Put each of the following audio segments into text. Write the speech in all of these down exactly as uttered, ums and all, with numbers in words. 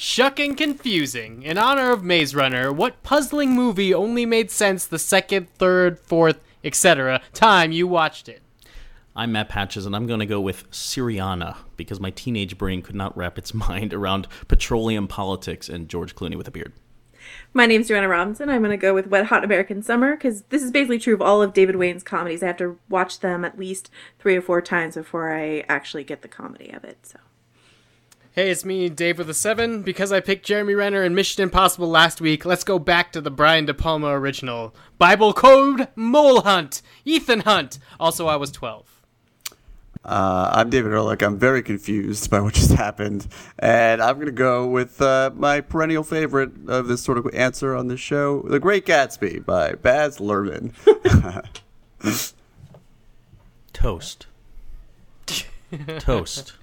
Shucking confusing. In honor of Maze Runner, what puzzling movie only made sense the second, third, fourth, et cetera time you watched it? I'm Matt Patches, and I'm going to go with Syriana, because my teenage brain could not wrap its mind around petroleum politics and George Clooney with a beard. My name's Joanna Robinson. I'm going to go with Wet Hot American Summer, because this is basically true of all of David Wayne's comedies. I have to watch them at least three or four times before I actually get the comedy of it, so... Hey, it's me, Dave with a seven. Because I picked Jeremy Renner and Mission Impossible last week, let's go back to the Brian De Palma original. Bible Code, Mole Hunt, Ethan Hunt. Also, I was twelve. Uh, I'm David Ehrlich. I'm very confused by what just happened. And I'm going to go with uh, my perennial favorite of this sort of answer on this show, The Great Gatsby by Baz Luhrmann. Toast. Toast.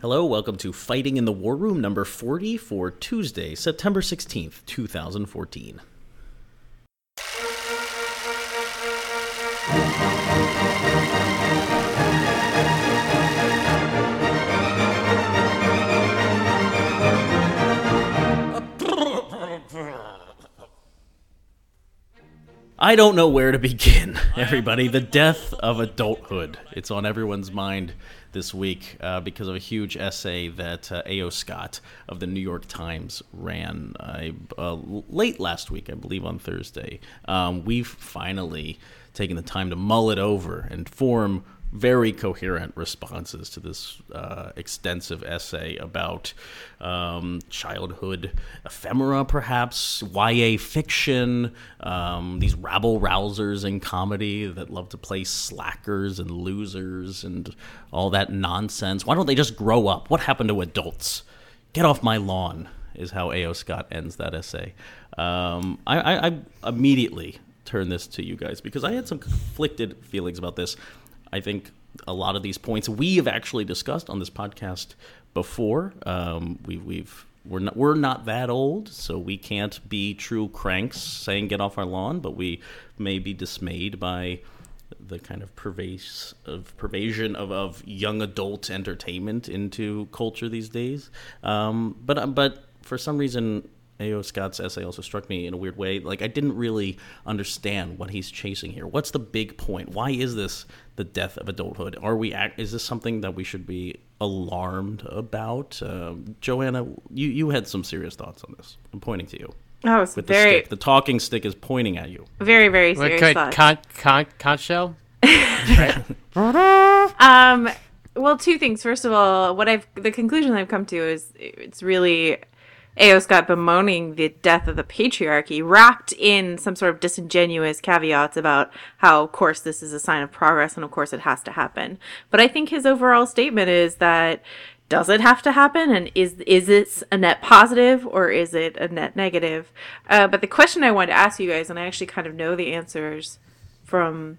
Hello, welcome to Fighting in the War Room, number forty, for Tuesday, September sixteenth, two thousand fourteen. I don't know where to begin, everybody. The death of adulthood. It's on everyone's mind this week uh, because of a huge essay that uh, A O Scott of the New York Times ran uh, uh, late last week, I believe on Thursday. Um, we've finally taken the time to mull it over and form very coherent responses to this uh, extensive essay about um, childhood ephemera, perhaps, Y A fiction, um, these rabble-rousers in comedy that love to play slackers and losers and all that nonsense. Why don't they just grow up? What happened to adults? Get off my lawn is how A O. Scott ends that essay. Um, I, I, I immediately turn this to you guys because I had some conflicted feelings about this. I think a lot of these points we have actually discussed on this podcast before. Um, we, we've we're not we're not that old, so we can't be true cranks saying "get off our lawn," but we may be dismayed by the kind of pervasive of pervasion of, of young adult entertainment into culture these days. Um, but but for some reason, A O. Scott's essay also struck me in a weird way. Like, I didn't really understand what he's chasing here. What's the big point? Why is this the death of adulthood? Are we? Act- is this something that we should be alarmed about? Uh, Joanna, you, you had some serious thoughts on this. I'm pointing to you. Oh, it's with very... The, stick. The talking stick is pointing at you. Very, very serious like, thoughts. Con- con- conch shell? um, well, two things. First of all, what I've the conclusion I've come to is it's really... A O. Scott bemoaning the death of the patriarchy, wrapped in some sort of disingenuous caveats about how, of course, this is a sign of progress and, of course, it has to happen. But I think his overall statement is that, does it have to happen? And is is it a net positive or is it a net negative? Uh, but the question I wanted to ask you guys, and I actually kind of know the answers from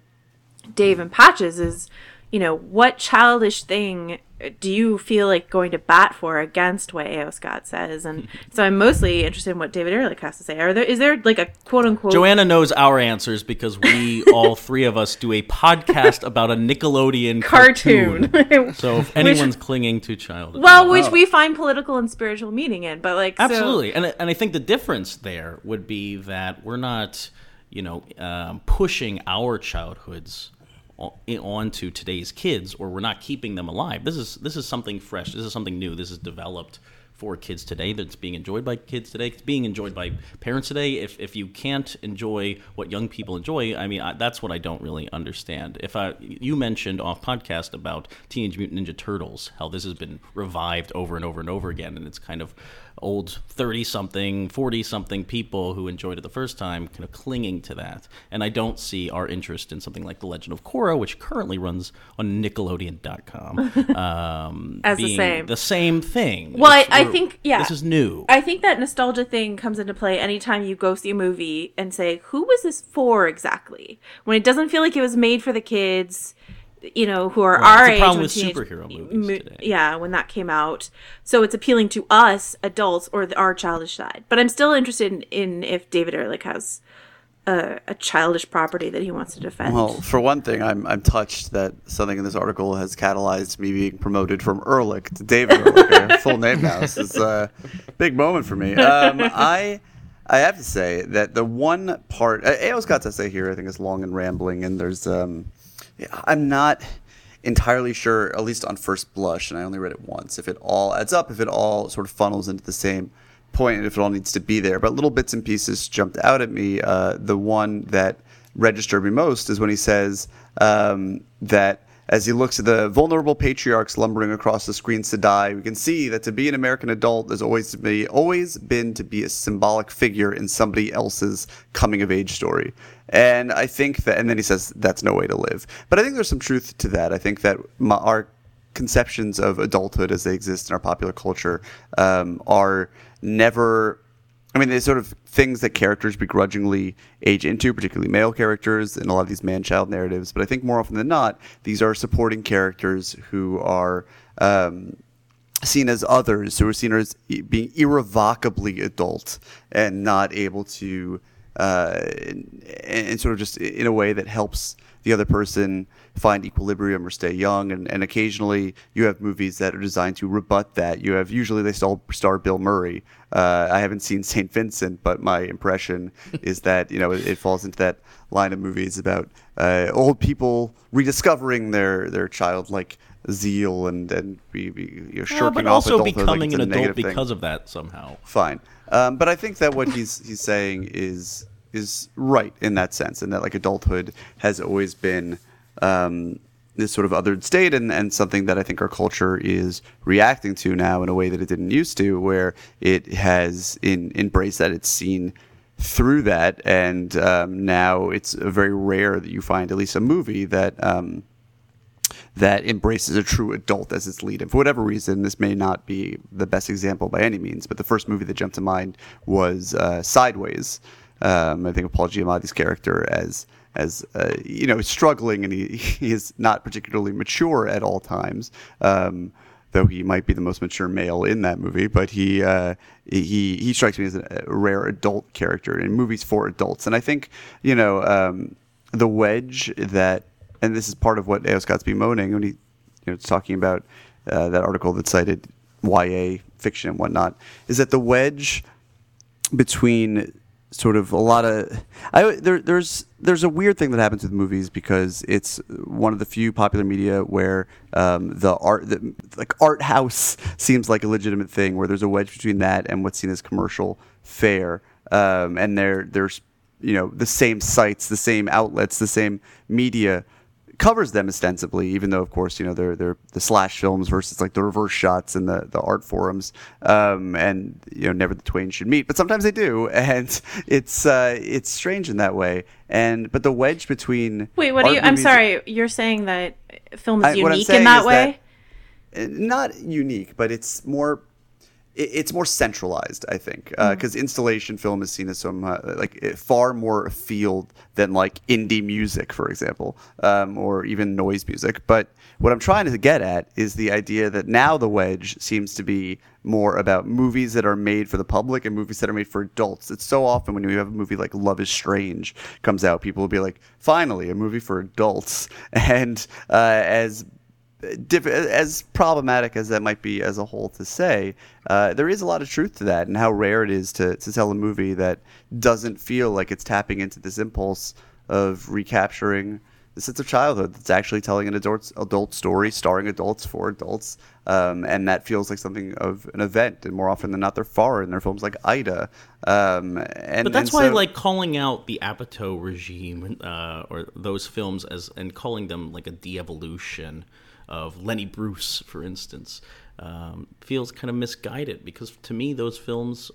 Dave and Patches, is, you know, what childish thing do you feel like going to bat for against what A O. Scott says? And so I'm mostly interested in what David Ehrlich has to say. Are there, is there like a quote-unquote... Joanna knows our answers because we, all three of us, do a podcast about a Nickelodeon cartoon. cartoon. So if anyone's which, clinging to childhood... Well, which oh. we find political and spiritual meaning in, but like... Absolutely. So... And, and I think the difference there would be that we're not, you know, um, pushing our childhoods... onto today's kids, or we're not keeping them alive. This is this is something fresh. This is something new. This is developed for kids today. That's being enjoyed by kids today. It's being enjoyed by parents today. If if you can't enjoy what young people enjoy, I mean, I, that's what I don't really understand. If I you mentioned off podcast about Teenage Mutant Ninja Turtles, how this has been revived over and over and over again, and it's kind of old thirty-something, forty-something people who enjoyed it the first time kind of clinging to that. And I don't see our interest in something like The Legend of Korra, which currently runs on Nickelodeon dot com. Um, As being the same. The same thing. Well, I, I I think, yeah. This is new. I think that nostalgia thing comes into play anytime you go see a movie and say, who was this for exactly? When it doesn't feel like it was made for the kids, you know, who are well, our age. It's a problem with superhero movies mo- today. Yeah, when that came out. So it's appealing to us, adults, or the, our childish side. But I'm still interested in, in if David Ehrlich has a, a childish property that he wants to defend. Well, for one thing, I'm I'm touched that something in this article has catalyzed me being promoted from Ehrlich to David Ehrlich. Full name now. This is a big moment for me. Um, I... I have to say that the one part, A O. Scott's essay here, I think, is long and rambling, and there's, um, I'm not entirely sure, at least on first blush, and I only read it once, if it all adds up, if it all sort of funnels into the same point, and if it all needs to be there. But little bits and pieces jumped out at me. Uh, the one that registered me most is when he says um, that, as he looks at the vulnerable patriarchs lumbering across the screens to die, we can see that to be an American adult has always to be, always been to be a symbolic figure in somebody else's coming-of-age story. And I think that – and then he says that's no way to live. But I think there's some truth to that. I think that my, our conceptions of adulthood as they exist in our popular culture um, are never – I mean, there's sort of things that characters begrudgingly age into, particularly male characters in a lot of these man-child narratives. But I think more often than not, these are supporting characters who are um, seen as others, who are seen as being irrevocably adult and not able to, uh, and, and sort of just in a way that helps the other person find equilibrium or stay young. And, and occasionally you have movies that are designed to rebut that. You have, usually they still star Bill Murray. Uh, I haven't seen Saint Vincent, but my impression is that, you know, it, it falls into that line of movies about uh, old people rediscovering their, their childlike zeal and, and be, be, you know, shirking yeah, but off also adulthood becoming like an adult because thing. Of that somehow. Fine. Um, but I think that what he's he's saying is... is right in that sense, and that like adulthood has always been um, this sort of othered state and, and something that I think our culture is reacting to now in a way that it didn't used to, where it has in, embraced that, it's seen through that, and um, now it's very rare that you find at least a movie that um, that embraces a true adult as its lead. And for whatever reason, this may not be the best example by any means, but the first movie that jumped to mind was uh, Sideways. Um, I think of Paul Giamatti's character as, as uh, you know, struggling, and he, he is not particularly mature at all times, um, though he might be the most mature male in that movie. But he uh, he he strikes me as a rare adult character in movies for adults. And I think, you know, um, the wedge that, and this is part of what A O. Scott's bemoaning when he, you know, it's talking about uh, that article that cited Y A fiction and whatnot, is that the wedge between sort of a lot of I, there, there's there's a weird thing that happens with movies, because it's one of the few popular media where um, the art the, like art house seems like a legitimate thing, where there's a wedge between that and what's seen as commercial fare, um, and there there's you know the same sites, the same outlets, the same media covers them ostensibly, even though of course you know they're they're the slash films versus like the reverse shots and the, the art forums, um, and you know never the twain should meet, but sometimes they do, and it's uh, it's strange in that way. And but the wedge between wait, what are you? I'm sorry, you're saying that film is unique in that way? Not unique, but it's more. It's more centralized, I think, because mm-hmm. uh, installation film is seen as some uh, like far more afield than like indie music, for example, um, or even noise music. But what I'm trying to get at is the idea that now the wedge seems to be more about movies that are made for the public and movies that are made for adults. It's so often when you have a movie like Love is Strange comes out, people will be like, finally, a movie for adults. And uh, as as problematic as that might be as a whole to say, uh, there is a lot of truth to that, and how rare it is to, to tell a movie that doesn't feel like it's tapping into this impulse of recapturing the sense of childhood, that's actually telling an adult, adult story, starring adults for adults, um, and that feels like something of an event, and more often than not, they're foreign. They're films like Ida. Um, and, but that's and why, so, like, calling out the Apatow regime uh, or those films as and calling them, like, a de-evolution of Lenny Bruce, for instance, um, feels kind of misguided, because to me those films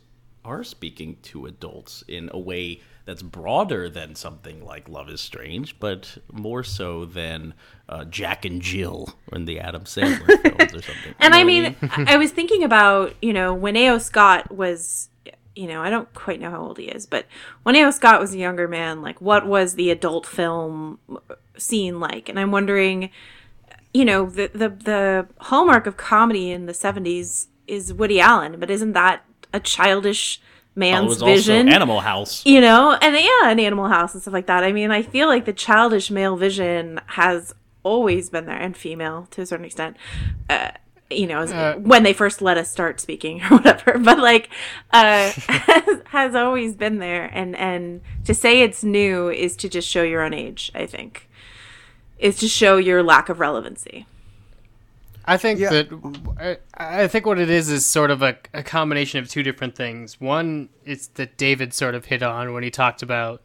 are speaking to adults in a way that's broader than something like Love is Strange, but more so than uh, Jack and Jill in the Adam Sandler films or something. And you know I mean, I, mean? I was thinking about, you know, when A O. Scott was, you know, I don't quite know how old he is, but when A O. Scott was a younger man, like, what was the adult film scene like? And I'm wondering, you know, the the, the hallmark of comedy in the seventies is Woody Allen, but isn't that a childish man's oh, it was vision? Also Animal House, you know, and yeah, an Animal House and stuff like that. I mean, I feel like the childish male vision has always been there, and female to a certain extent. Uh, you know, uh, when they first let us start speaking or whatever, but like, uh, has, has always been there. And and to say it's new is to just show your own age. I think is to show your lack of relevancy. I think yeah. that I, I think what it is is sort of a, a combination of two different things. One, it's that David sort of hit on when he talked about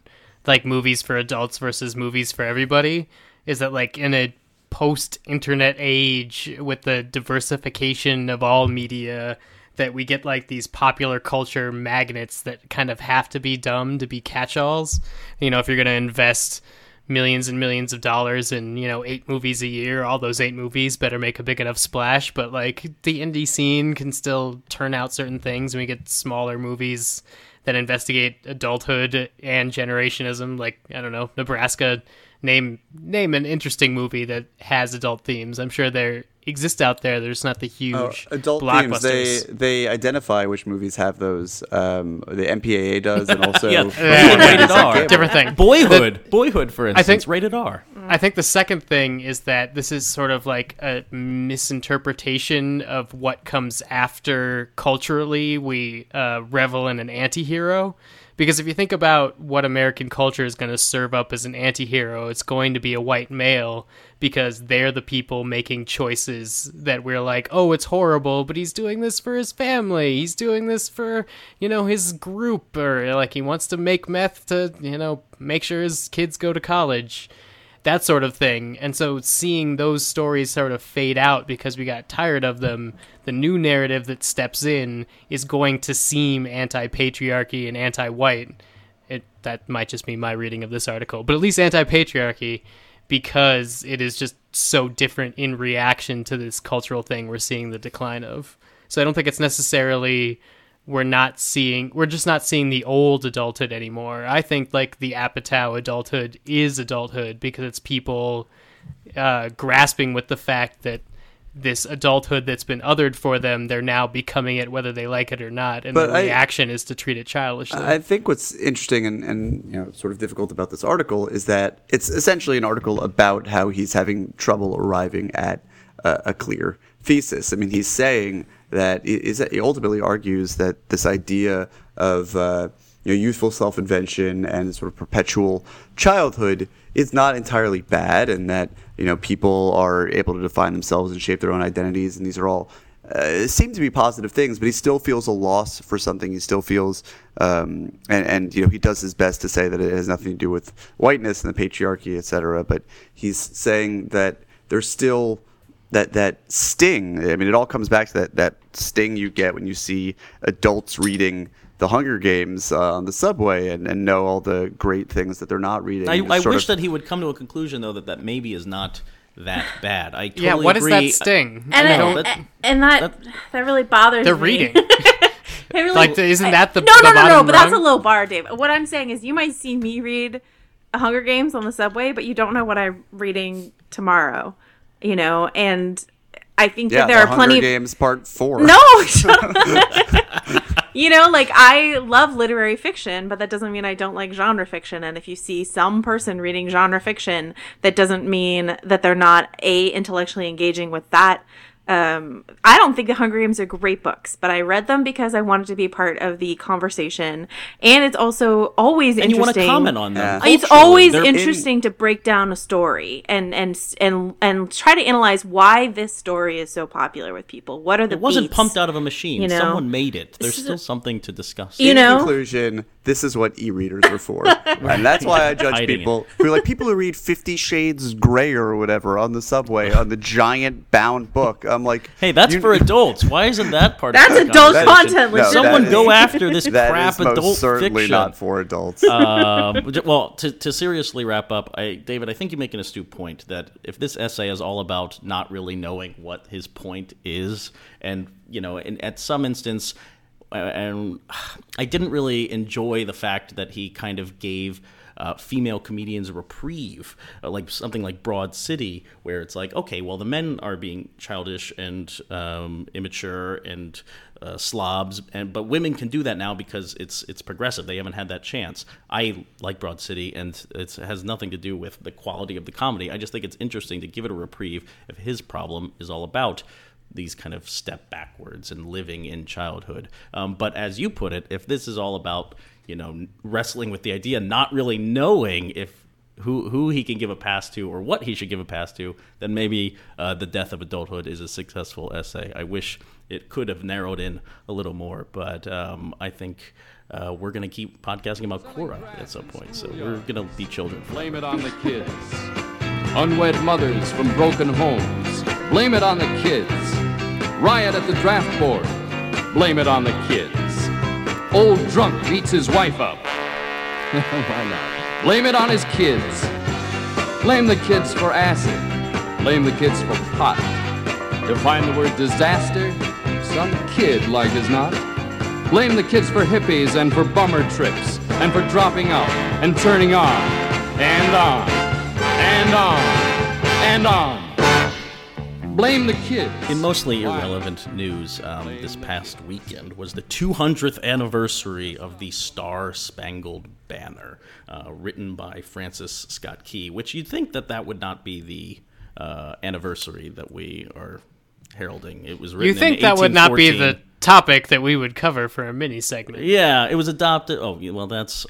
like movies for adults versus movies for everybody, is that like in a post-internet age with the diversification of all media that we get like these popular culture magnets that kind of have to be dumb to be catch-alls. You know, if you're going to invest millions and millions of dollars in, you know, eight movies a year, all those eight movies better make a big enough splash. But like the indie scene can still turn out certain things, and we get smaller movies that investigate adulthood and generationism. Like, I don't know, Nebraska, name name an interesting movie that has adult themes. I'm sure there exist out there. There's not the huge oh, adult blockbusters. Themes. They they identify which movies have those. Um, the M P A A does, and also yeah. Yeah. Rated R. Different thing. Boyhood, the, Boyhood, for instance, I think, rated R. I think the second thing is that this is sort of like a misinterpretation of what comes after culturally. We uh, revel in an anti-hero. Because if you think about what American culture is going to serve up as an anti-hero, it's going to be a white male, because they're the people making choices that we're like, oh, it's horrible, but he's doing this for his family. He's doing this for, you know, his group, or like he wants to make meth to, you know, make sure his kids go to college, that sort of thing. And so seeing those stories sort of fade out because we got tired of them, the new narrative that steps in is going to seem anti-patriarchy and anti-white. It, that might just be my reading of this article, but at least anti-patriarchy, because it is just so different in reaction to this cultural thing we're seeing the decline of. So I don't think it's necessarily... We're not seeing, we're just not seeing the old adulthood anymore. I think like the Apatow adulthood is adulthood, because it's people uh, grasping with the fact that this adulthood that's been othered for them, they're now becoming it whether they like it or not. And but the reaction I, is to treat it childishly. I think what's interesting and, and you know sort of difficult about this article is that it's essentially an article about how he's having trouble arriving at uh, a clear thesis. I mean, he's saying... That is, he ultimately argues that this idea of uh, you know, youthful self-invention and sort of perpetual childhood is not entirely bad, and that you know people are able to define themselves and shape their own identities, and these are all uh, seem to be positive things. But he still feels a loss for something. He still feels, um, and, and you know, he does his best to say that it has nothing to do with whiteness and the patriarchy, et cetera. But he's saying that there's still. That that sting, I mean, it all comes back to that, that sting you get when you see adults reading The Hunger Games uh, on the subway and, and know all the great things that they're not reading. I, I wish of... that he would come to a conclusion, though, that that maybe is not that bad. I totally yeah, what agree. Is that sting? And, I, no, that, and that, that that really bothers they're me. They're reading. really, like, isn't that the I, No, no, the no, no, no but that's a low bar, Dave. What I'm saying is you might see me read Hunger Games on the subway, but you don't know what I'm reading tomorrow. You know, and I think yeah, that there the are Hunger plenty of Games Part Four. No, you know, like I love literary fiction, but that doesn't mean I don't like genre fiction. And if you see some person reading genre fiction, that doesn't mean that they're not a intellectually engaging with that. Um, I don't think the Hunger Games are great books, but I read them because I wanted to be part of the conversation. And it's also always and interesting. And you want to comment on them. Yeah. It's always They're interesting in... to break down a story and, and and and try to analyze why this story is so popular with people. What are the It wasn't beats, pumped out of a machine. You know? Someone made it. There's still something to discuss. You in know? Conclusion, this is what e-readers are for. And that's why I judge people. We're like people who read Fifty Shades Grey or whatever on the subway, on the giant bound book. I'm like, hey, that's you, for adults. Why isn't that part? That's of adult that content. Is, no, someone is, go after this that crap is most adult certainly fiction. Not for adults. Um, well, to to seriously wrap up, I, David, I think you make an astute point that if this essay is all about not really knowing what his point is, and you know, and at some instance, and I didn't really enjoy the fact that he kind of gave. Uh, female comedians a reprieve, uh, like something like Broad City, where it's like, okay, well, the men are being childish and um, immature and uh, slobs, and but women can do that now because it's it's progressive. They haven't had that chance. I like Broad City, and it's, it has nothing to do with the quality of the comedy. I just think it's interesting to give it a reprieve if his problem is all about these kind of step backwards and living in childhood. Um, but as you put it, if this is all about you know, wrestling with the idea, not really knowing if who who he can give a pass to or what he should give a pass to, then maybe uh, The Death of Adulthood is a successful essay. I wish it could have narrowed in a little more, but um, I think uh, we're going to keep podcasting about Cora at some point, so we're going to be children. Blame it on the kids. Unwed mothers from broken homes. Blame it on the kids. Riot at the draft board. Blame it on the kids. Old drunk beats his wife up. Why not? Blame it on his kids. Blame the kids for acid. Blame the kids for pot. Define the word disaster, some kid like as not. Blame the kids for hippies and for bummer trips and for dropping out and turning on and on and on and on. Blame the kids. In mostly irrelevant news, um, this past weekend was the two hundredth anniversary of the Star-Spangled Banner, uh, written by Francis Scott Key, which you'd think that that would not be the uh, anniversary that we are heralding. It was written in eighteen fourteen. You think that would not be the topic that we would cover for a mini segment. Yeah, it was adopted. Oh, well, that's...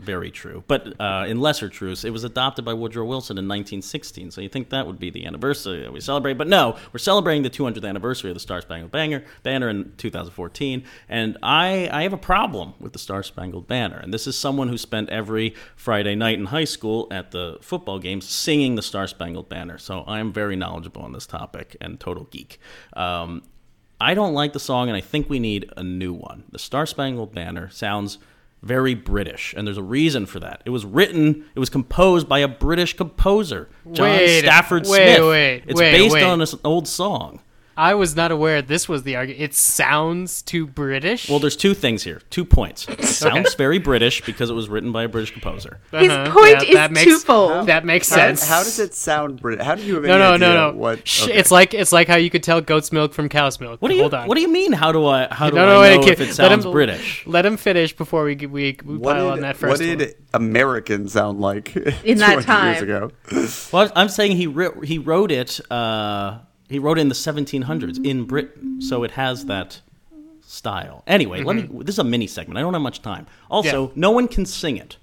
very true. But uh, in lesser truths, it was adopted by Woodrow Wilson in nineteen sixteen. So you think that would be the anniversary that we celebrate. But no, we're celebrating the two hundredth anniversary of the Star-Spangled Banner in two thousand fourteen. And I, I have a problem with the Star-Spangled Banner. And this is someone who spent every Friday night in high school at the football games singing the Star-Spangled Banner. So I'm very knowledgeable on this topic and total geek. Um, I don't like the song, and I think we need a new one. The Star-Spangled Banner sounds very British, and there's a reason for that. It was written, it was composed by a British composer, John wait, Stafford wait, Smith. Wait, it's wait, based wait. on an old song. I was not aware this was the argument. It sounds too British? Well, there's two things here, two points. It sounds okay. very British because it was written by a British composer. Uh-huh. His point yeah, is makes, twofold. That makes sense. How, how does it sound British? How do you have any no, no, idea no, no. what? Okay. It's like it's like how you could tell goat's milk from cow's milk. What do you, Hold on. What do you mean? How do I how do no, no, I know wait, if it sounds let him, British? Let him finish before we we, we pile did, on that first. What did one. American sound like in that time? Years ago? Well, I'm saying he re- he wrote it. Uh, He wrote it in the seventeen hundreds in Britain, so it has that style. Anyway, mm-hmm. let me. This is a mini segment. I don't have much time. Also, yeah. no one can sing it.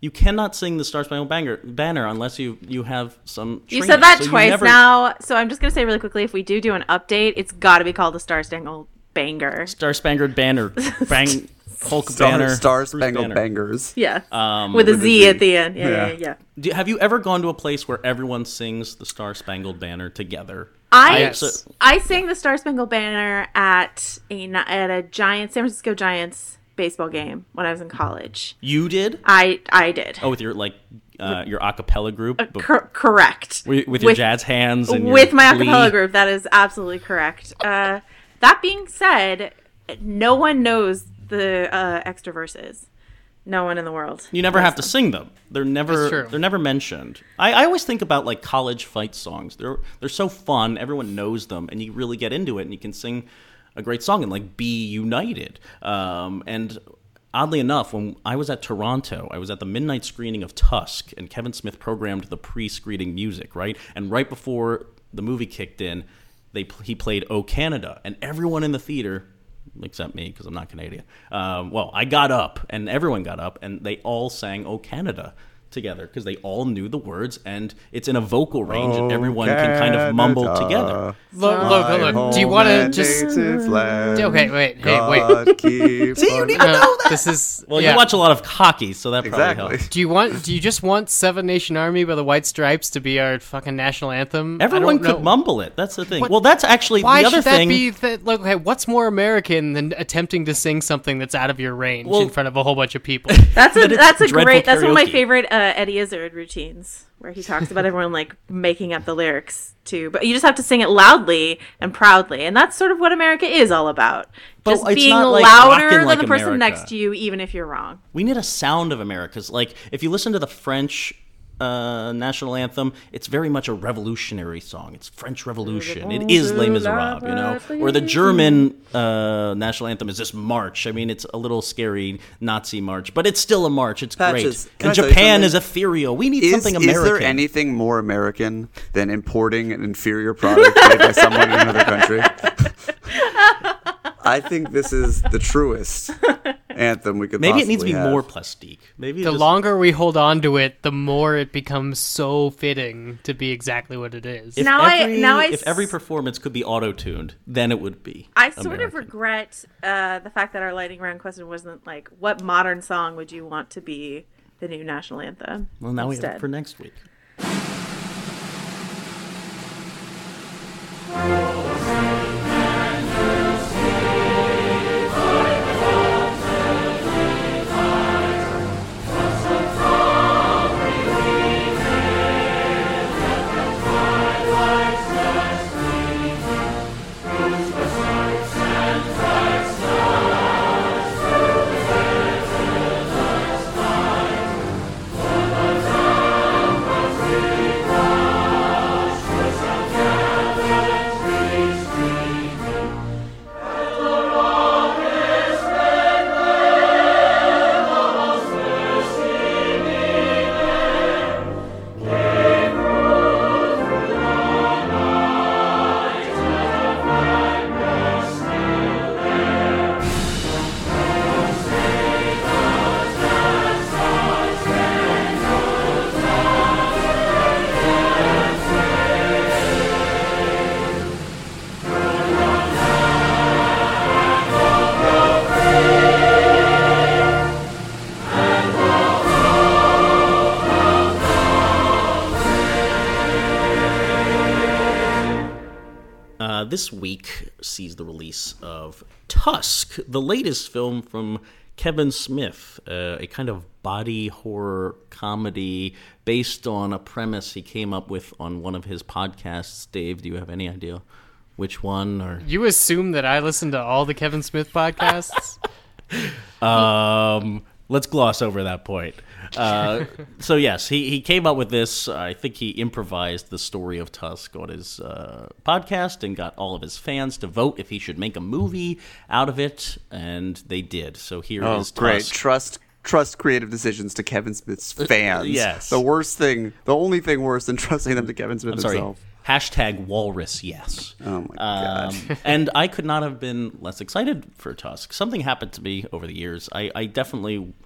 You cannot sing the Star-Spangled Banner unless you, you have some training. You said that so twice never... now, so I'm just going to say really quickly, if we do do an update, it's got to be called the Star-Spangled Banger. Star-Spangled Banner. Bang, Hulk Star, Banner. Star-Spangled Bangers. Yeah, um, with, a with a Z at the end. Yeah, yeah, yeah. yeah. Do, have you ever gone to a place where everyone sings the Star-Spangled Banner together? I yes. I sang the Star-Spangled Banner at a at a Giants San Francisco Giants baseball game when I was in college. You did? I I did. Oh, with your like uh, with, your a cappella group? Uh, cor- correct. With, with your with, jazz hands and with your my a cappella group. That is absolutely correct. Uh, that being said, no one knows the uh, extra verses. No one in the world. You never have them. to sing them. They're never they're never mentioned. I, I always think about like college fight songs. They're they're so fun. Everyone knows them, and you really get into it, and you can sing a great song and like be united. Um, and oddly enough, when I was at Toronto, I was at the midnight screening of Tusk, and Kevin Smith programmed the pre-screening music, right? And right before the movie kicked in, they he played O Canada, and everyone in the theater. Except me, because I'm not Canadian. Um, well, I got up, and everyone got up, and they all sang O Canada together because they all knew the words and it's in a vocal range oh, and everyone Canada, can kind of mumble together. Look, look, look. Do you want to just... Land, okay, wait, God hey, wait. See, you need to know that. This is... Well, yeah. You watch a lot of hockey, so that probably exactly. helps. Do you want? Do you just want Seven Nation Army by the White Stripes to be our fucking national anthem? Everyone could know. mumble it. That's the thing. What? Well, that's actually Why the other thing. Why should that be... Th- look, okay, what's more American than attempting to sing something that's out of your range well, in front of a whole bunch of people? That's a, that's a great... Karaoke. That's one of my favorite... Uh, Uh, Eddie Izzard routines where he talks about everyone like making up the lyrics too, but you just have to sing it loudly and proudly, and that's sort of what America is all about. But just being like louder than like the person America. next to you, even if you're wrong. We need a sound of America's. Like if you listen to the French uh, national anthem, it's very much a revolutionary song. It's French Revolution. It is Les Miserables, you know. Or the German uh, national anthem is this march. I mean, it's a little scary Nazi march, but it's still a march. It's Patches, great. And Japan is ethereal. We need is, something American. Is there anything more American than importing an inferior product made by someone in another country? I think this is the truest anthem we could Maybe possibly it needs to be have. more plastique. Maybe the just... longer we hold on to it, the more it becomes so fitting to be exactly what it is. If, now every, I, now I if s- every performance could be auto-tuned, then it would be I American. sort of regret uh, the fact that our lightning round question wasn't like, what modern song would you want to be the new national anthem? Well, now instead. we have it for next week. This week sees the release of Tusk, the latest film from Kevin Smith, uh, a kind of body horror comedy based on a premise he came up with on one of his podcasts. Dave, do you have any idea which one? Or you assume that I listen to all the Kevin Smith podcasts? um, let's gloss over that point. Uh, so yes, he, he came up with this. I think he improvised the story of Tusk on his uh, podcast and got all of his fans to vote if he should make a movie out of it, and they did. So here oh, is Tusk. Great. Trust trust creative decisions to Kevin Smith's fans. Uh, yes. The worst thing, the only thing worse than trusting them to Kevin Smith I'm sorry. himself. Hashtag walrus, yes. Oh, my God. Um, and I could not have been less excited for Tusk. Something happened to me over the years. I, I definitely... was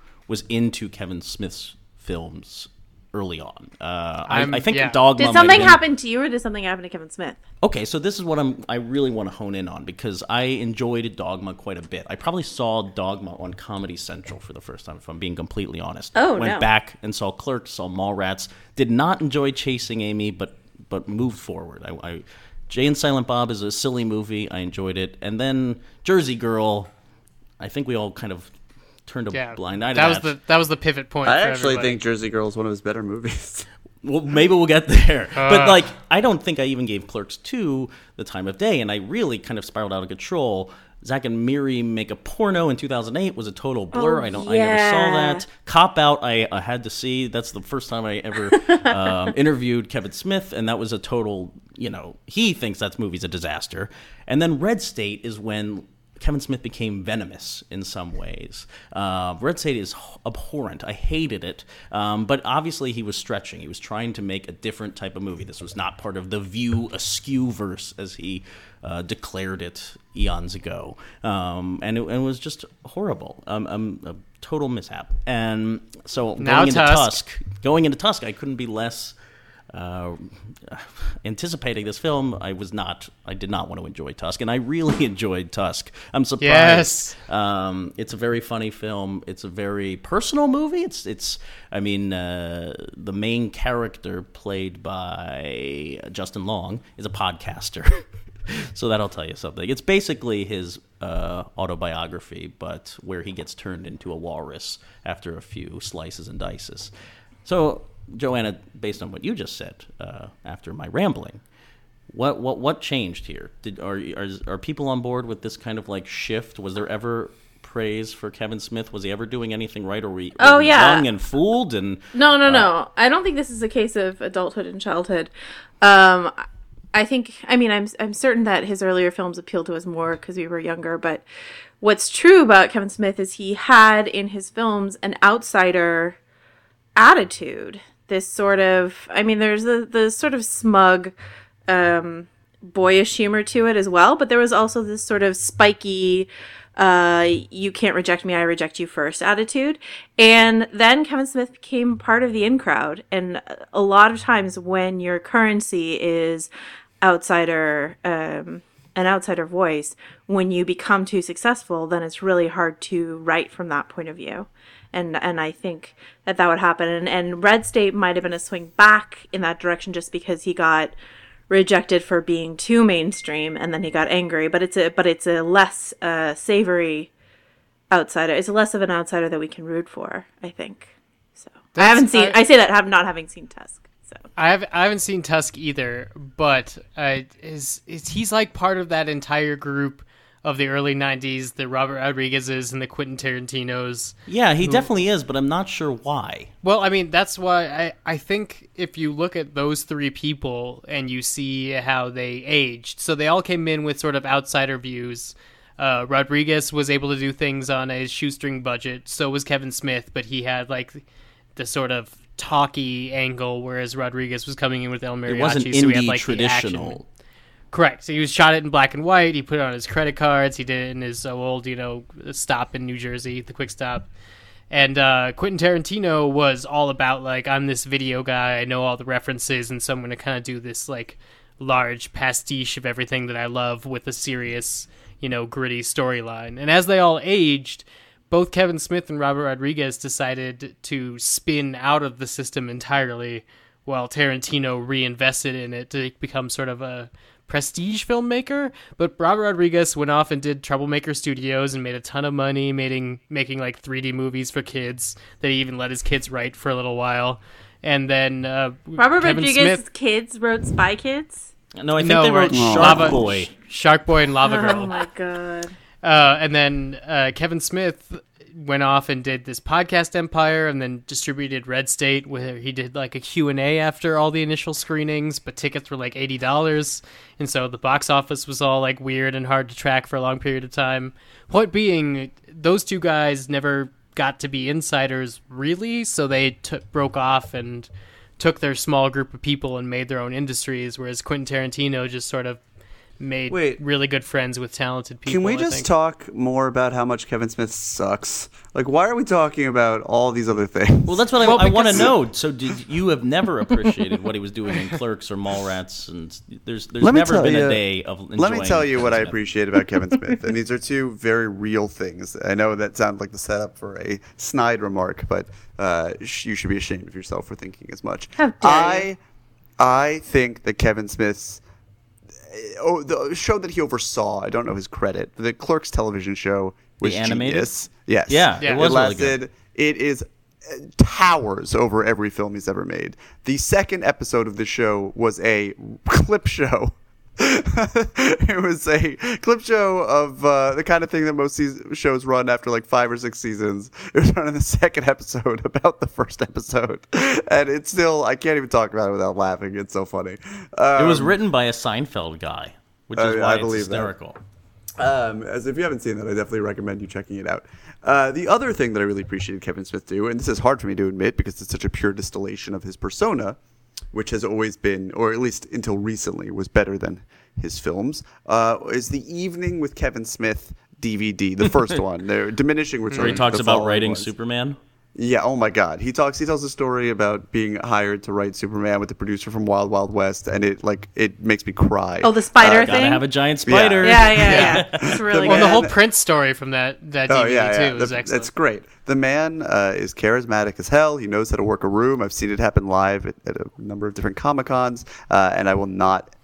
into Kevin Smith's films early on. Uh, I, I think yeah. Dogma. Did something happen to you, or did something happen to Kevin Smith? Okay, so this is what I'm. I really want to hone in on because I enjoyed Dogma quite a bit. I probably saw Dogma on Comedy Central for the first time, if I'm being completely honest. Oh Went no. back and saw Clerks, saw Mallrats. Did not enjoy Chasing Amy, but but moved forward. I, I Jay and Silent Bob is a silly movie. I enjoyed it, and then Jersey Girl. I think we all kind of. Turned a yeah, blind eye to that. Was the, that was the pivot point. I for actually everybody. think Jersey Girl is one of his better movies. Well, maybe we'll get there. Uh. But, like, I don't think I even gave Clerks two the time of day, and I really kind of spiraled out of control. Zack and Miri Make a Porno in two thousand eight was a total blur. Oh, I don't. Yeah. I never saw that. Cop Out, I, I had to see. That's the first time I ever um, interviewed Kevin Smith, and that was a total, you know, he thinks that movie's a disaster. And then Red State is when... Kevin Smith became venomous in some ways. Uh, Red State is abhorrent. I hated it. Um, but obviously he was stretching. He was trying to make a different type of movie. This was not part of the View Askewniverse, as he uh, declared it eons ago. Um, and, it, and it was just horrible. Um, um, a total mishap. And so now going into Tusk... Tusk going into Tusk, I couldn't be less uh, anticipating this film. I was not, I did not want to enjoy Tusk, and I really enjoyed Tusk. I'm surprised. Yes. Um, it's a very funny film. It's a very personal movie. It's, it's. I mean, uh, the main character played by Justin Long is a podcaster. So that'll tell you something. It's basically his uh, autobiography, but where he gets turned into a walrus after a few slices and dices. So, Joanna, based on what you just said, uh, after my rambling, what what what changed here? Did are, are are people on board with this kind of like shift? Was there ever praise for Kevin Smith? Was he ever doing anything right? Or were we oh, yeah. young and fooled? And no, no, uh, no. I don't think this is a case of adulthood and childhood. Um. I think, I mean, I'm I'm certain that his earlier films appealed to us more because we were younger, but what's true about Kevin Smith is he had in his films an outsider attitude. This sort of, I mean, there's the, the sort of smug, um, boyish humor to it as well, but there was also this sort of spiky, uh, you can't reject me, I reject you first attitude. And then Kevin Smith became part of the in crowd. And a lot of times when your currency is outsider, um, an outsider voice, when you become too successful, then it's really hard to write from that point of view. And and I think that that would happen. And, and Red State might have been a swing back in that direction just because he got rejected for being too mainstream, and then he got angry. But it's a but it's a less uh, savory outsider. It's less of an outsider that we can root for, I think. So That's, I haven't seen. I, I say that have not having seen Tusk. So. I haven't, I haven't seen Tusk either, but uh, is, is he's like part of that entire group of the early nineties, the Robert Rodriguez's and the Quentin Tarantinos. Yeah, he who, definitely is, but I'm not sure why. Well, I mean, that's why I, I think if you look at those three people and you see how they aged, so they all came in with sort of outsider views. Uh, Rodriguez was able to do things on a shoestring budget, so was Kevin Smith, but he had like the sort of talky angle, whereas Rodriguez was coming in with El Mariachi. It wasn't indie, so he had like traditional. The action. Correct. So he was shot it in black and white. He put it on his credit cards. He did it in his old, you know, stop in New Jersey, the quick stop. And uh, Quentin Tarantino was all about like, I'm this video guy. I know all the references, and so I'm going to kind of do this like large pastiche of everything that I love with a serious, you know, gritty storyline. And as they all aged, both Kevin Smith and Robert Rodriguez decided to spin out of the system entirely, while Tarantino reinvested in it to become sort of a prestige filmmaker. But Robert Rodriguez went off and did Troublemaker Studios and made a ton of money making making like three D movies for kids that he even let his kids write for a little while. And then uh, Robert Kevin Rodriguez's Smith... kids wrote Spy Kids? No, I think no, they wrote no. Shark Lava, Boy. Shark Boy and Lava Girl. Oh my god. Uh, and then uh, Kevin Smith went off and did this podcast empire, and then distributed Red State, where he did like a Q and A after all the initial screenings, but tickets were like eighty dollars. And so the box office was all like weird and hard to track for a long period of time. Point being, those two guys never got to be insiders really. So they t- broke off and took their small group of people and made their own industries. Whereas Quentin Tarantino just sort of made Wait, really good friends with talented people. Can we just talk more about how much Kevin Smith sucks? Like, why are we talking about all these other things? Well, that's what well, I, I want to know. So, did you have never appreciated what he was doing in Clerks or Mallrats? And there's there's let never been you, a day of. Enjoying let me tell you Kevin what Smith. I appreciate about Kevin Smith, and these are two very real things. I know that sounds like the setup for a snide remark, but uh, you should be ashamed of yourself for thinking as much. How dare I, you. I think that Kevin Smith's. Oh, the show that he oversaw, I don't know his credit. The Clerks television show was the animated? Genius. Yes. Yeah, yeah. It was it lasted, really good. It is towers over every film he's ever made. The second episode of the show was a clip show. It was a clip show of uh, the kind of thing that most se- shows run after like five or six seasons. It was run in the second episode about the first episode, and it's still I can't even talk about it without laughing. It's so funny. Um, it was written by a Seinfeld guy, which is uh, why I it's hysterical. Um, as if you haven't seen that, I definitely recommend you checking it out. Uh, the other thing that I really appreciated Kevin Smith do, and this is hard for me to admit because it's such a pure distillation of his persona, which has always been, or at least until recently, was better than his films, uh, is the Evening with Kevin Smith D V D, the first one. They're diminishing returns. Where he talks about writing ones. Superman? Yeah, oh my God. He talks he tells a story about being hired to write Superman with the producer from Wild Wild West, and it like it makes me cry. Oh, the spider uh, thing? Gotta have a giant spider. Yeah, yeah, yeah. yeah. yeah. It's really the, good. Well, the whole Prince story from that, that oh, D V D, yeah, yeah. too, the, is excellent. It's great. The man uh, is charismatic as hell. He knows how to work a room. I've seen it happen live at, at a number of different Comic-Cons, uh, and I will not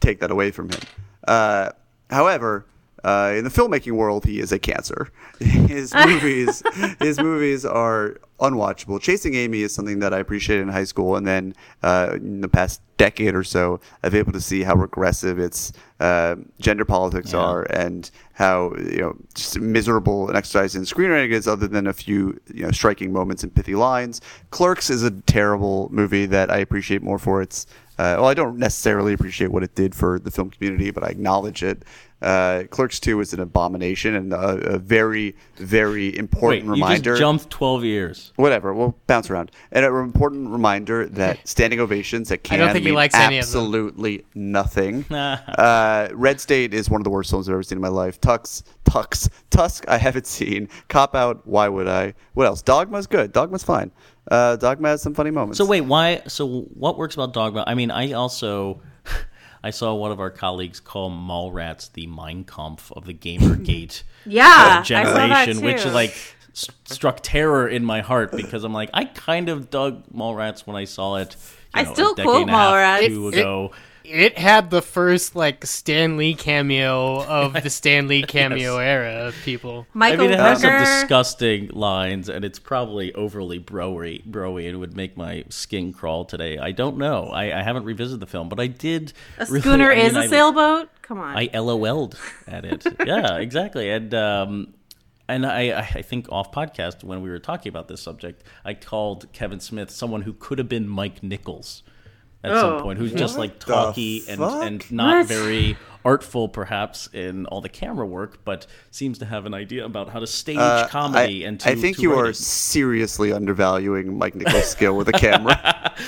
take that away from him. Uh, however... Uh, in the filmmaking world, he is a cancer. His movies, his movies are unwatchable. Chasing Amy is something that I appreciated in high school, and then uh, in the past decade or so, I've been able to see how regressive its uh, gender politics yeah. are, and how you know just miserable an exercise in screenwriting is, other than a few you know striking moments and pithy lines. Clerks is a terrible movie that I appreciate more for its. Uh, well, I don't necessarily appreciate what it did for the film community, but I acknowledge it. Uh, Clerks two is an abomination and a, a very, very important Wait, reminder. You just jumped twelve years. Whatever, we'll bounce around. And an important reminder that standing ovations that can mean absolutely nothing. uh, Red State is one of the worst films I've ever seen in my life. Tux, Tux, Tusk, I haven't seen. Cop Out, why would I? What else? Dogma's good. Dogma's fine. Uh, Dogma has some funny moments. So wait, why? So what works about Dogma? I mean, I also, I saw one of our colleagues call Mallrats the Mein Kampf of the Gamergate yeah, uh, generation, which like st- struck terror in my heart because I'm like, I kind of dug Mallrats when I saw it. You know, I still quote Mallrats. Two ago. It, it had the first like Stan Lee cameo of the Stan Lee cameo yes. era of people. Michael I mean, it Hunger. Has some disgusting lines, and it's probably overly bro-y. bro-y. It would make my skin crawl today. I don't know. I, I haven't revisited the film, but I did. A really, schooner I mean, is a I, sailboat? Come on. I LOL'd at it. yeah, exactly. And um, and I, I think off podcast, when we were talking about this subject, I called Kevin Smith someone who could have been Mike Nichols. At oh, some point, who's just like talky and, and not what? very artful, perhaps, in all the camera work, but seems to have an idea about how to stage uh, comedy. I, and to, I think to you writing. Are seriously undervaluing Mike Nichols' skill with a camera.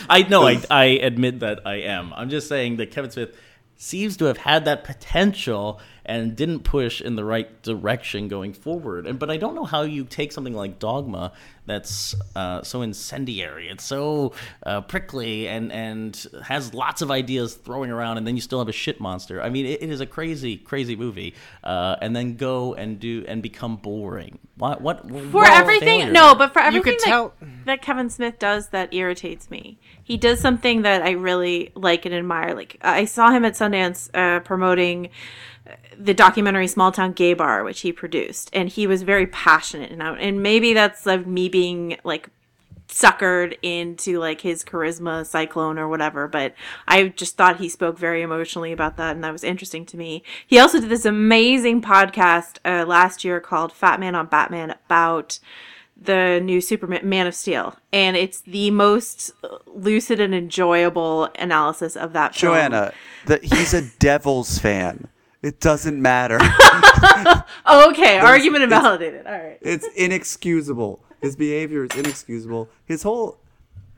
I know, I, I admit that I am. I'm just saying that Kevin Smith seems to have had that potential and didn't push in the right direction going forward. And but I don't know how you take something like Dogma that's uh, so incendiary, it's so uh, prickly, and, and has lots of ideas throwing around, and then you still have a shit monster. I mean, it, it is a crazy, crazy movie, uh, and then go and do and become boring. What what for everything? Failure. No, but for everything that, tell- that Kevin Smith does that irritates me. He does something that I really like and admire. Like I saw him at Sundance uh, promoting the documentary Small Town Gay Bar, which he produced, and he was very passionate. And I, and maybe that's like me being like suckered into like his charisma cyclone or whatever, but I just thought he spoke very emotionally about that, and that was interesting to me. He also did this amazing podcast uh, last year called Fat Man on Batman about the new Superman, Man of Steel, and it's the most lucid and enjoyable analysis of that film. Joanna, that he's a Devils fan. It doesn't matter. Okay, There's, argument invalidated. All right. It's inexcusable. His behavior is inexcusable. His whole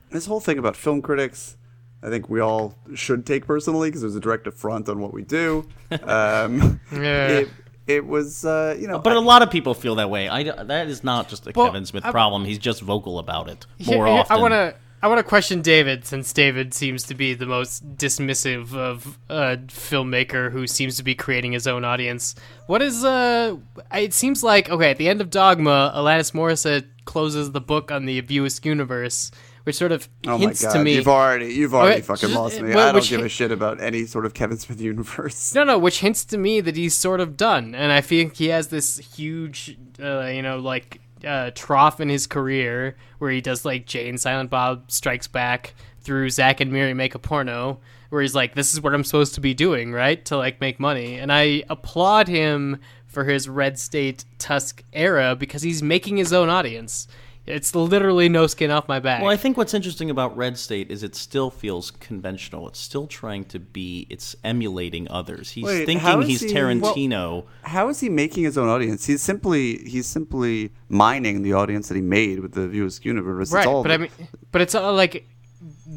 his whole thing about film critics, I think we all should take personally because there's a direct affront on what we do. Um, yeah. It, it was, uh, you know. But I, a lot of people feel that way. I, that is not just a well, Kevin Smith I, problem. He's just vocal about it more yeah, often. I want to. I want to question David, since David seems to be the most dismissive of a filmmaker who seems to be creating his own audience. What is, uh, it seems like, okay, at the end of Dogma, Alanis Morissette closes the book on the View Askewniverse, which sort of oh hints my God. to me. You've already, you've already okay, fucking just, lost me. Well, I don't give h- a shit about any sort of Kevin Smith universe. No, no, which hints to me that he's sort of done. And I think he has this huge, uh, you know, like, Uh, trough in his career where he does like Jane, Silent Bob Strikes Back through Zack and Miri Make a Porno, where he's like, this is what I'm supposed to be doing, right, to like make money. And I applaud him for his Red State Tusk era because he's making his own audience. It's literally no skin off my back. Well, I think what's interesting about Red State is it still feels conventional. It's still trying to be, it's emulating others. He's Wait, thinking he's he, Tarantino. Well, how is he making his own audience? He's simply he's simply mining the audience that he made with the View Askewniverse. Right, all but the, I mean, but it's all like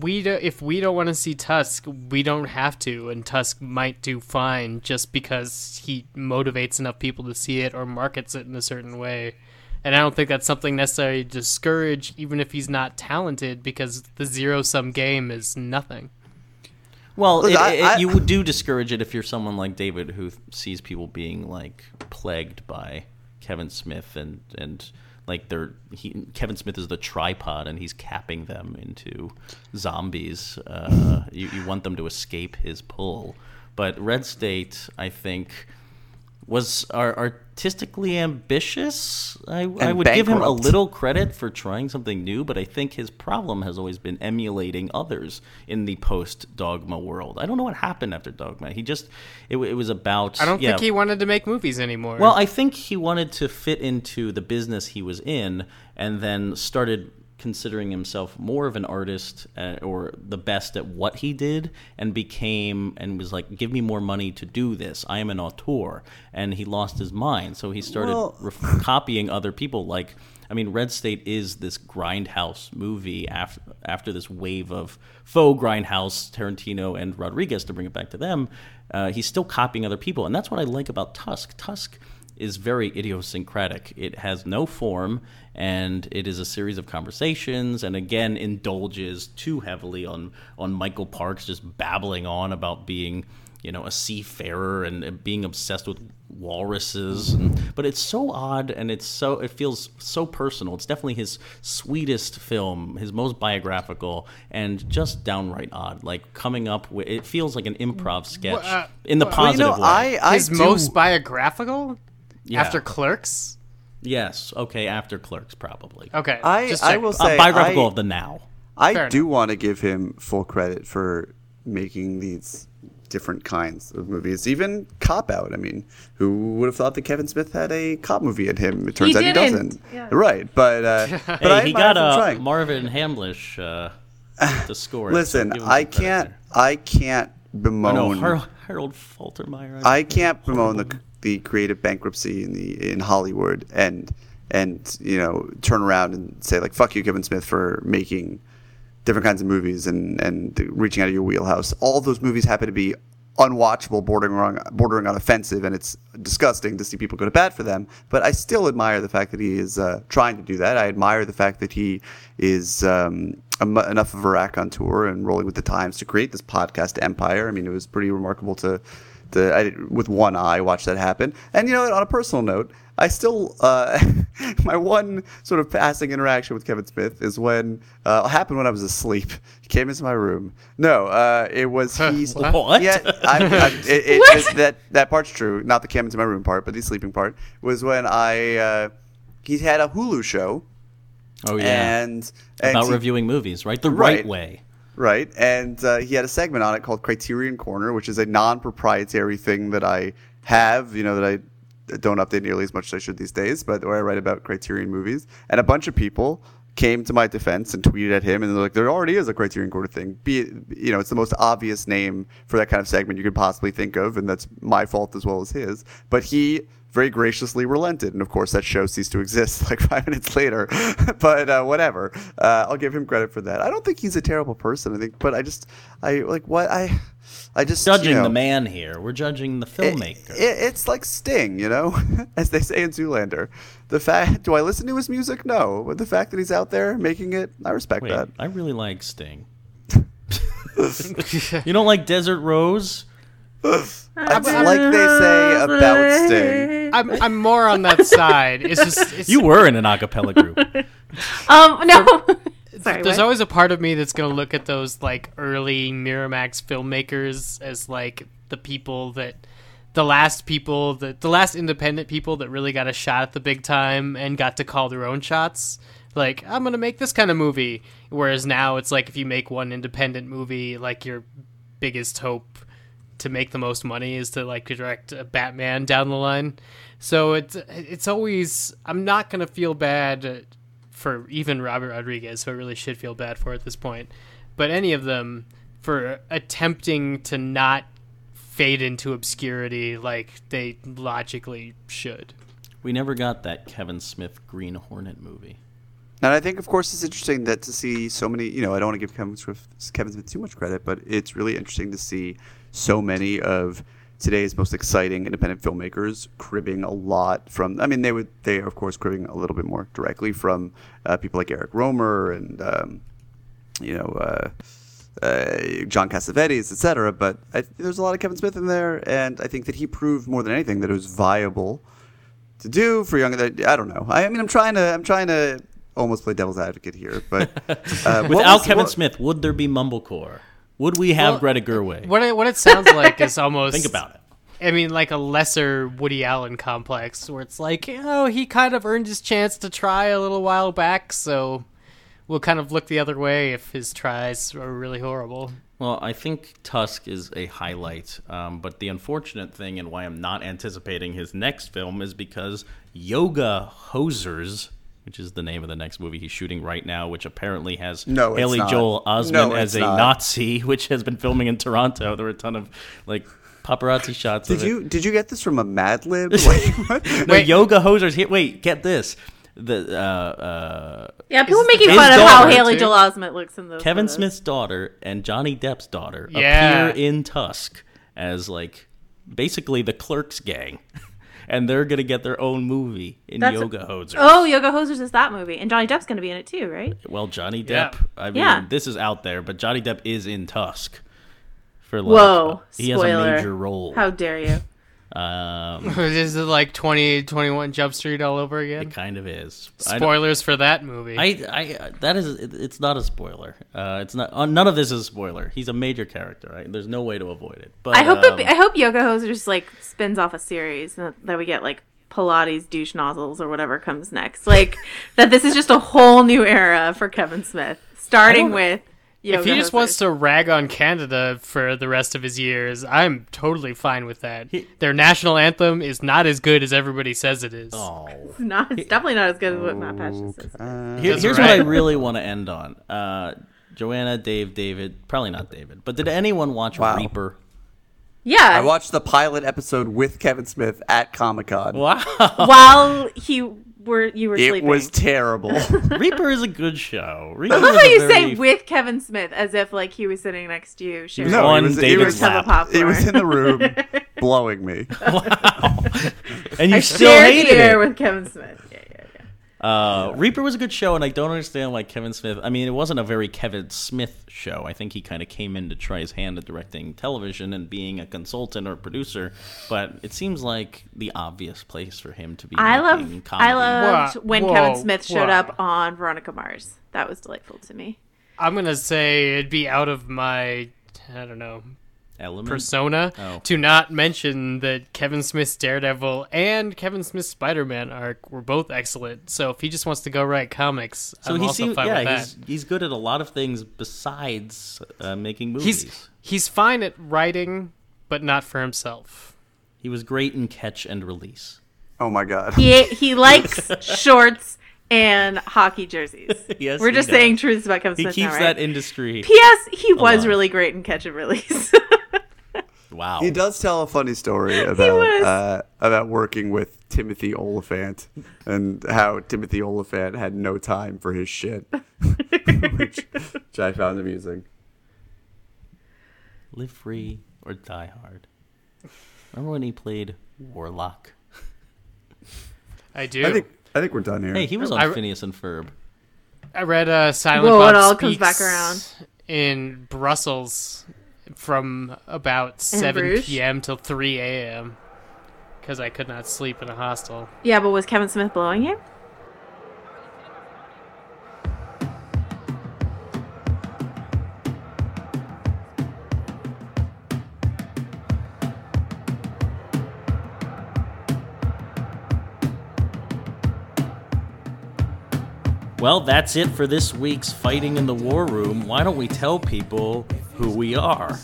we do, if we don't want to see Tusk, we don't have to, and Tusk might do fine just because he motivates enough people to see it or markets it in a certain way. And I don't think that's something necessarily to discourage, even if he's not talented, because the zero-sum game is nothing. Well, Look, it, I, it, I, you do discourage it if you're someone like David who sees people being, like, plagued by Kevin Smith and, and like, they're he, Kevin Smith is the tripod and he's capping them into zombies. Uh, you, you want them to escape his pull. But Red State, I think... was are artistically ambitious. I, I would bankrupt. give him a little credit for trying something new, but I think his problem has always been emulating others in the post-Dogma world. I don't know what happened after Dogma. He just, it, it was about... I don't yeah. think he wanted to make movies anymore. Well, I think he wanted to fit into the business he was in and then started considering himself more of an artist uh, or the best at what he did, and became and was like, give me more money to do this. I am an auteur. And he lost his mind. So he started well... ref- copying other people. Like, I mean, Red State is this grindhouse movie after, after this wave of faux grindhouse, Tarantino and Rodriguez, to bring it back to them. Uh, he's still copying other people. And that's what I like about Tusk. Tusk is very idiosyncratic. It has no form, and it is a series of conversations, and again indulges too heavily on on Michael Parks just babbling on about being, you know, a seafarer and, and being obsessed with walruses. And, but it's so odd, and it's so it feels so personal. It's definitely his sweetest film, his most biographical, and just downright odd. Like coming up with, it feels like an improv sketch well, uh, in the positive well, you know, way. I, I his do... most biographical. Yeah. After Clerks? Yes. Okay, after Clerks, probably. Okay. I, just I will say... Uh, biographical I, of the now. I Fair do enough. want to give him full credit for making these different kinds of movies. Even Cop Out. I mean, who would have thought that Kevin Smith had a cop movie in him? It turns he out didn't. he doesn't. Yeah. Right. But, uh, but hey, I he got uh, Marvin Hamlisch uh, to score. Listen, so I can't... I can't bemoan... Oh, no, Harold, Harold Faltermeyer. I, I can't bemoan the... the creative bankruptcy in the in Hollywood, and and you know, turn around and say like, fuck you, Kevin Smith, for making different kinds of movies and and reaching out of your wheelhouse. All those movies happen to be unwatchable, bordering on bordering on offensive, and it's disgusting to see people go to bat for them. But I still admire the fact that he is uh, trying to do that. I admire the fact that he is um, enough of a raconteur and rolling with the times to create this podcast empire. I mean, it was pretty remarkable to. The, I did, with one eye, watch that happen. And, you know, on a personal note, I still uh, – my one sort of passing interaction with Kevin Smith is when uh, – it happened when I was asleep. He came into my room. No, uh, it was he – What? Yeah, I, I, it, it, what? It, that, that part's true. Not the came into my room part, but the sleeping part was when I uh, – he had a Hulu show. Oh, yeah. And, and About he, reviewing movies, right? The right, right way. Right, and uh, he had a segment on it called Criterion Corner, which is a non-proprietary thing that I have, you know, that I don't update nearly as much as I should these days, but where I write about Criterion movies. And a bunch of people came to my defense and tweeted at him, and they're like, there already is a Criterion Corner thing. Be it, you know, it's the most obvious name for that kind of segment you could possibly think of, and that's my fault as well as his. But he... very graciously relented, and of course that show ceased to exist like five minutes later. But uh, whatever, uh, I'll give him credit for that. I don't think he's a terrible person. I think, but I just, I like what I, I just judging you know, the man here. We're judging the filmmaker. It, it, it's like Sting, you know, as they say in Zoolander. The fact, do I listen to his music? No, but the fact that he's out there making it, I respect Wait, that. I really like Sting. You don't like Desert Rose? That's like they say about Sting. I'm I'm more on that side. It's just it's, you were in an a cappella group. um no. There, Sorry, there's what? always a part of me that's gonna look at those like early Miramax filmmakers as like the people that the last people that the last independent people that really got a shot at the big time and got to call their own shots. Like, I'm gonna make this kind of movie. Whereas now it's like if you make one independent movie, like your biggest hope to make the most money is to like direct a Batman down the line. So it's, it's always, I'm not going to feel bad for even Robert Rodriguez, who I really should feel bad for at this point, but any of them for attempting to not fade into obscurity like they logically should. We never got that Kevin Smith Green Hornet movie. And I think, of course, it's interesting that to see so many, you know, I don't want to give Kevin Smith, Kevin Smith too much credit, but it's really interesting to see so many of today's most exciting independent filmmakers, cribbing a lot from, I mean, they would, they are, of course, cribbing a little bit more directly from uh, people like Eric Romer and, um, you know, uh, uh, John Cassavetes, et cetera. But I, there's a lot of Kevin Smith in there. And I think that he proved more than anything that it was viable to do for young. I don't know. I, I mean, I'm trying to, I'm trying to almost play devil's advocate here, but uh, without was, Kevin what, Smith, would there be mumblecore? Would we have well, Greta Gerwig? What it, what it sounds like is almost... Think about it. I mean, like a lesser Woody Allen complex where it's like, you know, he kind of earned his chance to try a little while back, so we'll kind of look the other way if his tries are really horrible. Well, I think Tusk is a highlight, um, but the unfortunate thing and why I'm not anticipating his next film is because Yoga Hosers, which is the name of the next movie he's shooting right now, which apparently has no, Haley not. Joel Osment no, as a not. Nazi, which has been filming in Toronto. There were a ton of like paparazzi shots. Did of you it. Did you get this from a Mad Lib? No, wait. Yoga Hosers. Here, wait, get this. The uh, uh, yeah, people are making fun of how Haley too. Joel Osment looks in those. Kevin photos. Smith's daughter and Johnny Depp's daughter yeah. appear in Tusk as like basically the Clerks gang. And they're going to get their own movie in That's Yoga a, Hosers. Oh, Yoga Hosers is that movie. And Johnny Depp's going to be in it too, right? Well, Johnny Depp, yeah. I mean, yeah. this is out there, but Johnny Depp is in Tusk. For like, Whoa, He spoiler. has a major role. How dare you. Um, is it like twenty twenty-one Jump Street all over again? It kind of is. Spoilers for that movie. I, I, that is, it, it's not a spoiler. Uh, it's not. Uh, none of this is a spoiler. He's a major character, right? There's no way to avoid it. But I hope um, it, I hope Yoga Hosers like spins off a series and that we get like Pilates douche nozzles or whatever comes next. Like that. This is just a whole new era for Kevin Smith, starting with. Yoga if he just hosers. wants to rag on Canada for the rest of his years, I'm totally fine with that. He, Their national anthem is not as good as everybody says it is. Oh, it's, not, it's he, definitely not as good as what Matt Patches says. Uh, Here, here's right. what I really want to end on. Uh, Joanna, Dave, David, probably not David, but did anyone watch wow. Reaper? Yeah. I watched the pilot episode with Kevin Smith at Comic-Con. Wow. While he... Were, you were it sleeping. was terrible. Reaper is a good show. Reaper I love how you very... say with Kevin Smith as if like he was sitting next to you. Sharing no, on David's he was, lap. He was in the room blowing me. Wow. And you I still hated the air it. with Kevin Smith. Yeah, yeah, yeah. Uh, yeah. Reaper was a good show, and I don't understand why Kevin Smith. I mean, it wasn't a very Kevin Smith show. I think he kind of came in to try his hand at directing television and being a consultant or producer, but it seems like the obvious place for him to be. I love comedy. I loved whoa, when whoa, Kevin Smith showed whoa. up on Veronica Mars. That was delightful to me. I'm gonna say it'd be out of my I don't know Element? persona oh. to not mention that Kevin Smith's Daredevil and Kevin Smith's Spider-Man arc were both excellent. So if he just wants to go write comics, so I'm he also seemed, fine yeah, with that. He's, he's good at a lot of things besides uh, making movies. He's, he's fine at writing, but not for himself. He was great in Catch and Release. Oh my God. He he likes shorts and hockey jerseys. Yes, we're just does. saying truths about Kevin Smith. He keeps now, right? that industry. P S. He was lot. really great in Catch and Release. Wow. He does tell a funny story about uh, about working with Timothy Oliphant and how Timothy Oliphant had no time for his shit, which, which I found amusing. Live free or die hard. Remember when he played Warlock? I do. I think, I think we're done here. Hey, he was on I, Phineas and Ferb. I read uh, Silent Whoa, Bob it all Speaks comes back around. in Brussels. From about seven p.m. till three a.m. because I could not sleep in a hostel. Yeah, but was Kevin Smith blowing you? Well, that's it for this week's Fighting in the War Room. Why don't we tell people who we are?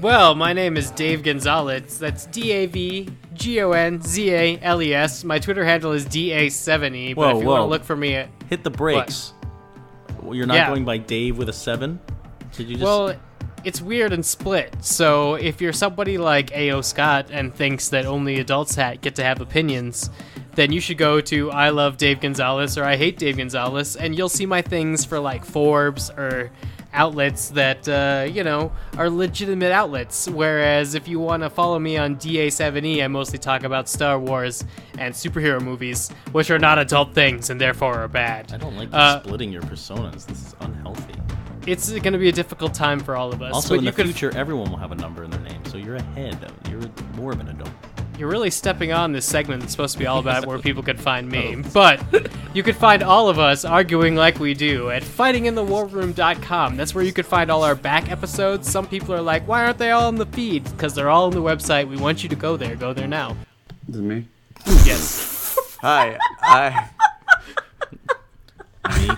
Well, my name is Dave Gonzalez. That's D A V G O N Z A L E S. My Twitter handle is D A seven E, but whoa, if you whoa. want to look for me at... Hit the brakes. What? You're not yeah. going by Dave with a seven? Did you just... Well, it's weird and split, so if you're somebody like A O. Scott and thinks that only adults get to have opinions... then you should go to I Love Dave Gonzalez or I Hate Dave Gonzalez, and you'll see my things for like Forbes or outlets that, uh, you know, are legitimate outlets. Whereas if you want to follow me on D A seven E, I mostly talk about Star Wars and superhero movies, which are not adult things and therefore are bad. I don't like uh, splitting your personas. This is unhealthy. It's going to be a difficult time for all of us. Also, but in you the could... future, everyone will have a number in their name, so you're ahead. You're more of an adult. You're really stepping on this segment that's supposed to be all about where people could find me. Oh. But you could find all of us arguing like we do at fighting in the war room dot com. That's where you could find all our back episodes. Some people are like, why aren't they all in the feed? Because they're all on the website. We want you to go there. Go there now. Is it me? Yes. Hi. Hi. Me.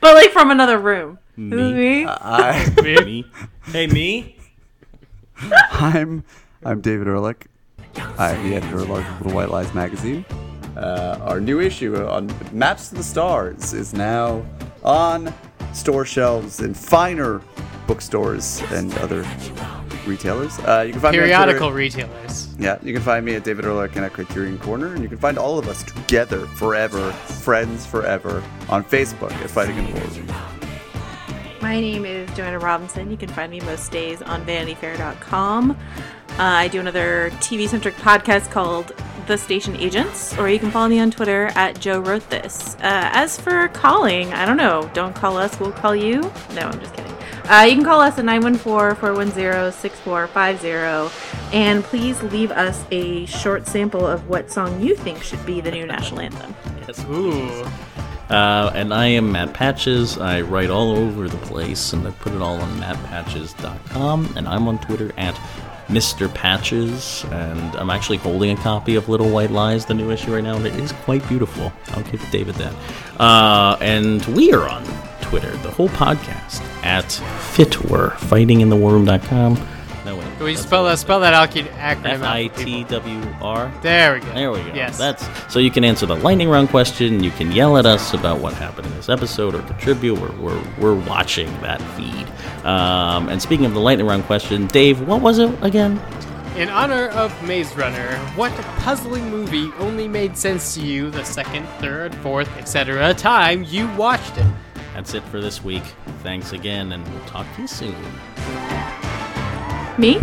But like from another room. Me. Is it me? Uh, I. Me. Hey, me? I'm... I'm David Ehrlich. I'm the editor-in-large of Little White Lies magazine. Uh, our new issue on Maps to the Stars is now on store shelves in finer bookstores and other retailers. Uh, you can find periodical me retailers. Yeah, you can find me at David Ehrlich and at Criterion Corner, and you can find all of us together forever, friends forever, on Facebook at Fighting in the War. My name is Joanna Robinson. You can find me most days on vanity fair dot com. Uh, I do another T V-centric podcast called The Station Agents, or you can follow me on Twitter at Joe Wrote This. Uh, as for calling, I don't know. Don't call us, we'll call you. No, I'm just kidding. Uh, you can call us at nine one four, four one zero, six four five zero, and please leave us a short sample of what song you think should be the new national anthem. Yes, ooh. Uh, and I am Matt Patches. I write all over the place, and I put it all on matt patches dot com. And I'm on Twitter at Mister Patches. And I'm actually holding a copy of Little White Lies, the new issue right now, and it is quite beautiful. I'll give David that. Uh, and we are on Twitter, the whole podcast, at Fitwar, fighting in the war room dot com. No, wait. Can we spell that, spell that acronym out? F I T W R. There we go. There we go. Yes. That's, so you can answer the lightning round question. You can yell at us about what happened in this episode or contribute. We're, we're, we're watching that feed. Um, and speaking of the lightning round question, Dave, what was it again? In honor of Maze Runner, what puzzling movie only made sense to you the second, third, fourth, et cetera time you watched it? That's it for this week. Thanks again, and we'll talk to you soon. Me?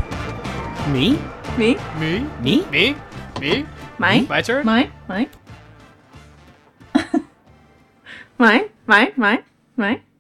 Me? Me? Me? Me? Me? Me? Mine? My turn? Mine? Mine? Mine? Mine? Mine? Mine?